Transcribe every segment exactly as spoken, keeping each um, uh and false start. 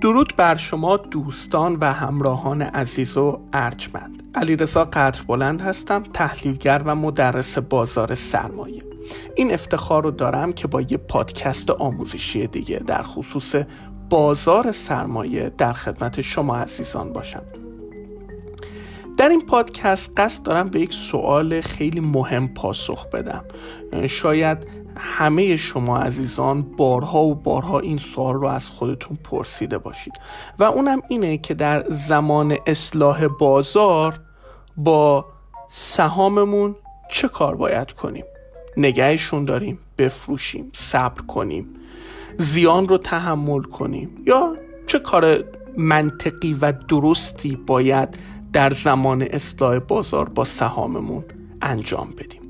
درود بر شما دوستان و همراهان عزیز و ارجمند. علیرضا قدربلند هستم، تحلیلگر و مدرس بازار سرمایه. این افتخار رو دارم که با یه پادکست آموزشی دیگه در خصوص بازار سرمایه در خدمت شما عزیزان باشم. در این پادکست قصد دارم به یک سوال خیلی مهم پاسخ بدم. شاید همه شما عزیزان بارها و بارها این سوال رو از خودتون پرسیده باشید و اونم اینه که در زمان اصلاح بازار با سهاممون چه کار باید کنیم؟ نگهشون داریم، بفروشیم، صبر کنیم، زیان رو تحمل کنیم، یا چه کار منطقی و درستی باید در زمان اصلاح بازار با سهاممون انجام بدیم؟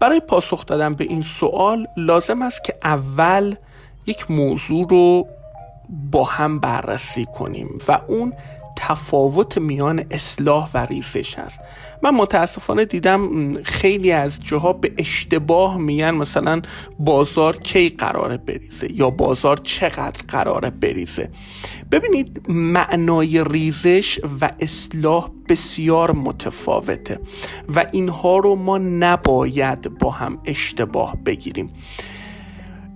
برای پاسخ دادن به این سوال لازم است که اول یک موضوع رو با هم بررسی کنیم و اون تفاوت میان اصلاح و ریزش است. من متاسفانه دیدم خیلی از جاها به اشتباه میگن مثلا بازار کی قراره بریزه یا بازار چقدر قراره بریزه. ببینید، معنای ریزش و اصلاح بسیار متفاوته و اینها رو ما نباید با هم اشتباه بگیریم.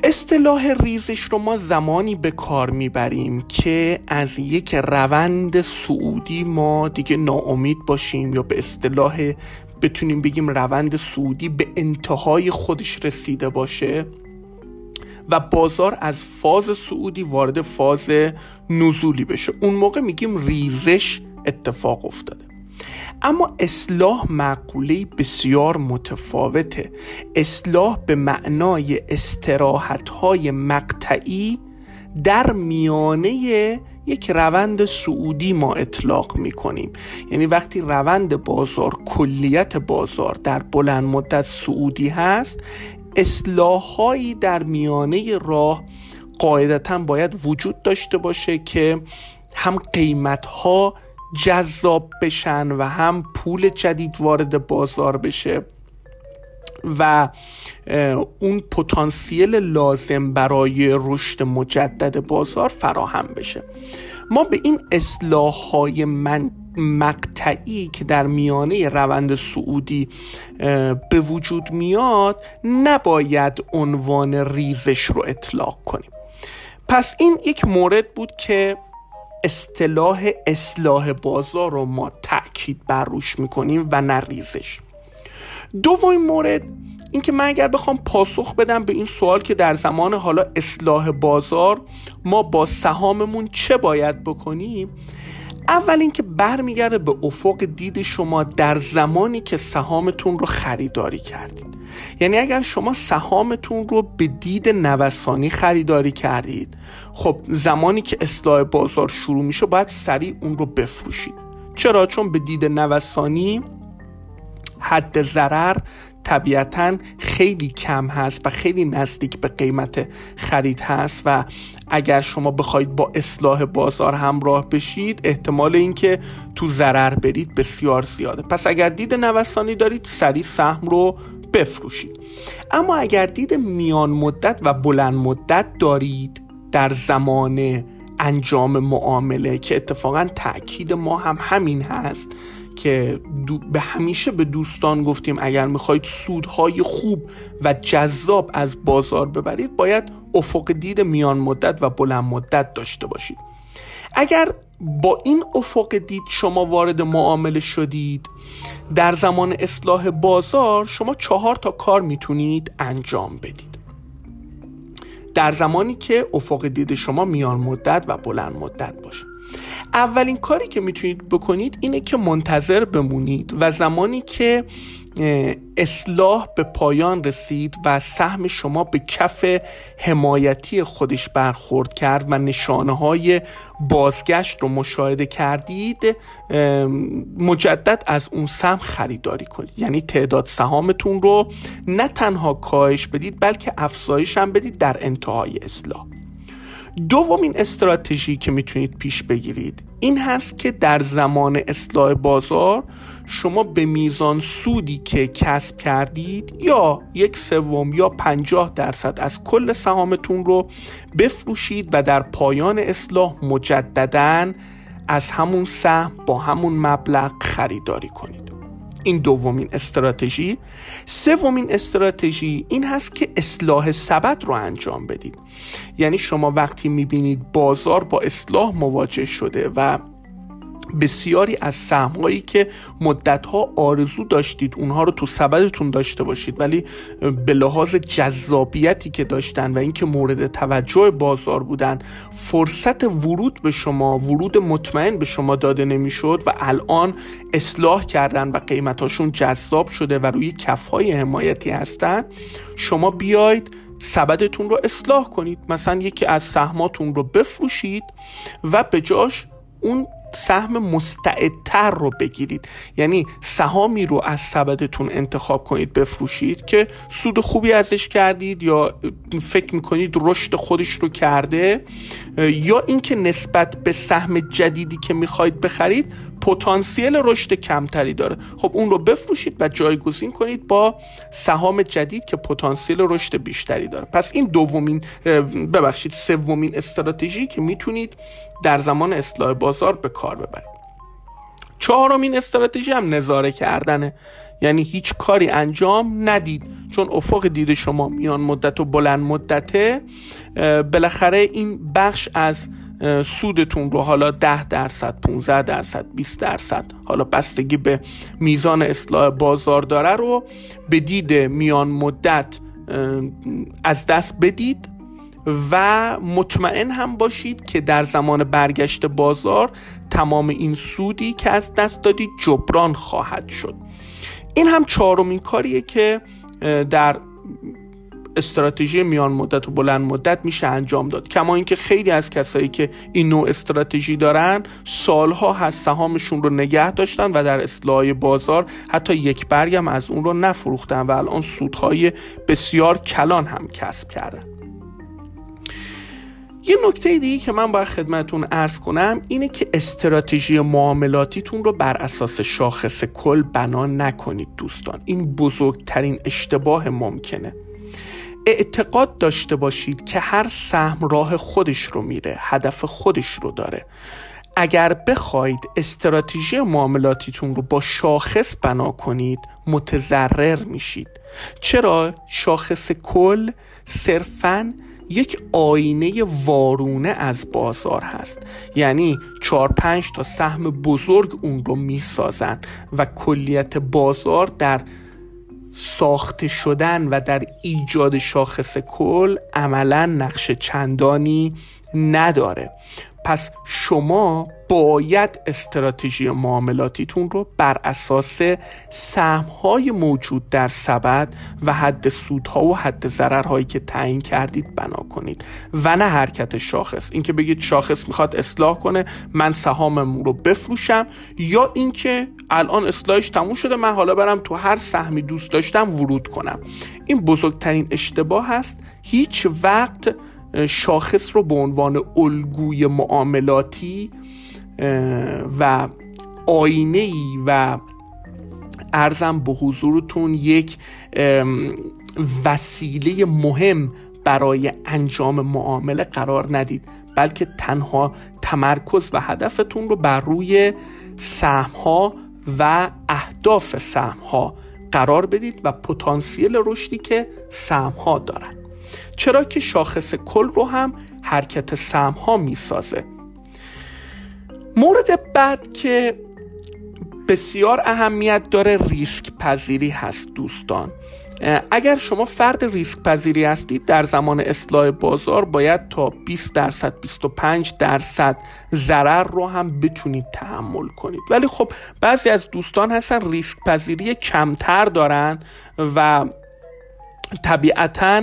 اصطلاح ریزش رو ما زمانی به کار میبریم که از یک روند صعودی ما دیگه ناامید باشیم یا به اصطلاح بتونیم بگیم روند صعودی به انتهای خودش رسیده باشه و بازار از فاز صعودی وارد فاز نزولی بشه. اون موقع میگیم ریزش اتفاق افتاده. اما اصلاح مقوله‌ای بسیار متفاوته. اصلاح به معنای استراحت‌های مقطعی در میانه یک روند صعودی ما اطلاق می‌کنیم. یعنی وقتی روند بازار، کلیت بازار در بلند مدت صعودی هست، اصلاح‌هایی در میانه راه قاعدتاً باید وجود داشته باشه که هم قیمت‌ها جذاب بشن و هم پول جدید وارد بازار بشه و اون پتانسیل لازم برای رشد مجدد بازار فراهم بشه. ما به این اصلاح‌های من مقطعی که در میانه روند صعودی به وجود میاد نباید عنوان ریزش رو اطلاق کنیم. پس این یک مورد بود که اصطلاح اصلاح بازار رو ما تأکید بر روش میکنیم و نه ریزش. دومین مورد این که من اگر بخوام پاسخ بدم به این سوال که در زمان حالا اصلاح بازار ما با سهاممون چه باید بکنیم، اول این که برمیگرده به افق دید شما در زمانی که سهامتون رو خریداری کردید. یعنی اگر شما سهامتون رو به دید نوسانی خریداری کردید، خب زمانی که اصلاح بازار شروع میشه باید سریع اون رو بفروشید. چرا؟ چون به دید نوسانی حد ضرر طبیعتاً خیلی کم هست و خیلی نزدیک به قیمت خرید هست و اگر شما بخواید با اصلاح بازار همراه بشید احتمال اینکه تو ضرر برید بسیار زیاده. پس اگر دید نوسانی دارید سریع سهم رو بفروشید. اما اگر دید میان مدت و بلند مدت دارید در زمان انجام معامله، که اتفاقاً تأکید ما هم همین هست که به همیشه به دوستان گفتیم اگر میخواید سودهای خوب و جذاب از بازار ببرید باید افق دید میان مدت و بلند مدت داشته باشید. اگر با این افق دید شما وارد معامله شدید در زمان اصلاح بازار، شما چهار تا کار میتونید انجام بدید در زمانی که افق دید شما میان مدت و بلند مدت باشه. اولین کاری که میتونید بکنید اینه که منتظر بمونید و زمانی که اصلاح به پایان رسید و سهم شما به کف حمایتی خودش برخورد کرد و نشانه‌های بازگشت رو مشاهده کردید، مجدد از اون سهم خریداری کنید. یعنی تعداد سهامتون رو نه تنها کاهش بدید بلکه افزایش هم بدید در انتهای اصلاح. دومین استراتژی که میتونید پیش بگیرید این هست که در زمان اصلاح بازار شما به میزان سودی که کسب کردید یا یک سوم یا پنجاه درصد از کل سهامتون رو بفروشید و در پایان اصلاح مجدداً از همون سهم با همون مبلغ خریداری کنید. این دومین استراتژی. سومین استراتژی این هست که اصلاح سبد رو انجام بدید. یعنی شما وقتی میبینید بازار با اصلاح مواجه شده و بسیاری از سهم‌هایی که مدت‌ها آرزو داشتید اونها رو تو سبدتون داشته باشید ولی به لحاظ جذابیتی که داشتن و اینکه مورد توجه بازار بودن فرصت ورود به شما، ورود مطمئن به شما داده نمی‌شد و الان اصلاح کردن و قیمتاشون جذاب شده و روی کف‌های حمایتی هستن، شما بیاید سبدتون رو اصلاح کنید. مثلا یکی از سهماتون رو بفروشید و به جاش اون سهم مستعدتر رو بگیرید، یعنی سهامی رو از سبدتون انتخاب کنید بفروشید که سود خوبی ازش کردید یا فکر میکنید رشد خودش رو کرده یا اینکه نسبت به سهم جدیدی که میخواید بخرید پتانسیل رشد کمتری داره، خب اون رو بفروشید و جایگزین کنید با سهام جدید که پتانسیل رشد بیشتری داره. پس این دومین ببخشید سومین استراتژی که میتونید در زمان اصلاح بازار به کار ببرید. چهارمین استراتژی هم نظاره کردنه، یعنی هیچ کاری انجام ندید چون افق دید شما میان مدت و بلند مدته، بالاخره این بخش از سودتون رو حالا ده درصد، پانزده درصد، بیست درصد حالا بستگی به میزان اصلاح بازار داره رو به دید میان مدت از دست بدید و مطمئن هم باشید که در زمان برگشت بازار تمام این سودی که از دست دادید جبران خواهد شد. این هم چهارمین کاریه که در استراتژی میان مدت و بلند مدت میشه انجام داد. کما اینکه خیلی از کسایی که این نوع استراتژی دارن سالها هست سهامشون رو نگه داشتن و در اصلاح بازار حتی یک برگ هم از اون رو نفروختن و الان سودهای بسیار کلان هم کسب کردن. یه نکته دیگه که من باید خدمتتون عرض کنم اینه که استراتژی معاملاتیتون رو بر اساس شاخص کل بنا نکنید دوستان. این بزرگترین اشتباه ممکنه. اعتقاد داشته باشید که هر سهم راه خودش رو میره، هدف خودش رو داره. اگر بخواید استراتژی معاملاتیتون رو با شاخص بنا کنید متضرر میشید. چرا؟ شاخص کل صرفاً یک آینه وارونه از بازار هست، یعنی چهار پنج تا سهم بزرگ اون رو میسازن و کلیت بازار در ساخته شدن و در ایجاد شاخص کل عملا نقش چندانی نداره. پس شما باید استراتژی معاملاتیتون رو بر اساس سهم‌های موجود در سبد و حد سودها و حد ضررهایی که تعیین کردید بنا کنید و نه حرکت شاخص. اینکه بگید شاخص میخواد اصلاح کنه من سهامم رو بفروشم یا اینکه الان اصلاحش تموم شده من حالا برم تو هر سهمی دوست داشتم ورود کنم. این بزرگترین اشتباه هست. هیچ وقت شاخص رو به عنوان الگوی معاملاتی و آینه‌ای و عرضم به حضورتون یک وسیله مهم برای انجام معامله قرار ندید، بلکه تنها تمرکز و هدفتون رو بر روی سهم‌ها و اهداف سهم‌ها قرار بدید و پتانسیل رشدی که سهم‌ها دارن، چرا که شاخص کل رو هم حرکت سهم‌ها میسازه. مورد بعد که بسیار اهمیت داره ریسک پذیری هست دوستان. اگر شما فرد ریسک پذیری هستید در زمان اصلاح بازار باید تا بیست درصد بیست و پنج درصد ضرر رو هم بتونید تحمل کنید. ولی خب بعضی از دوستان هستن ریسک پذیری کمتر دارن و طبیعتاً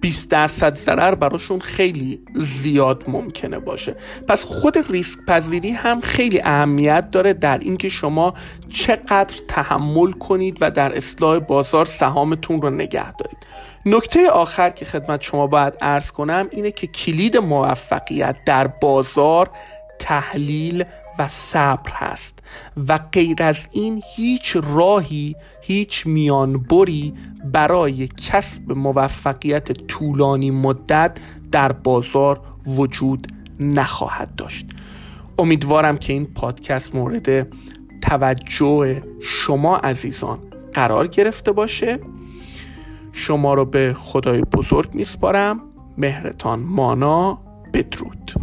بیست درصد ضرر براشون خیلی زیاد ممکنه باشه. پس خود ریسک پذیری هم خیلی اهمیت داره در اینکه شما چقدر تحمل کنید و در اصلاح بازار سهامتون رو نگه دارید. نکته آخر که خدمت شما باید عرض کنم اینه که کلید موفقیت در بازار تحلیل و صبر هست و غیر از این هیچ راهی، هیچ میانبری برای کسب موفقیت طولانی مدت در بازار وجود نخواهد داشت. امیدوارم که این پادکست مورد توجه شما عزیزان قرار گرفته باشه. شما رو به خدای بزرگ میسپارم. مهرتان مانا. بدرود.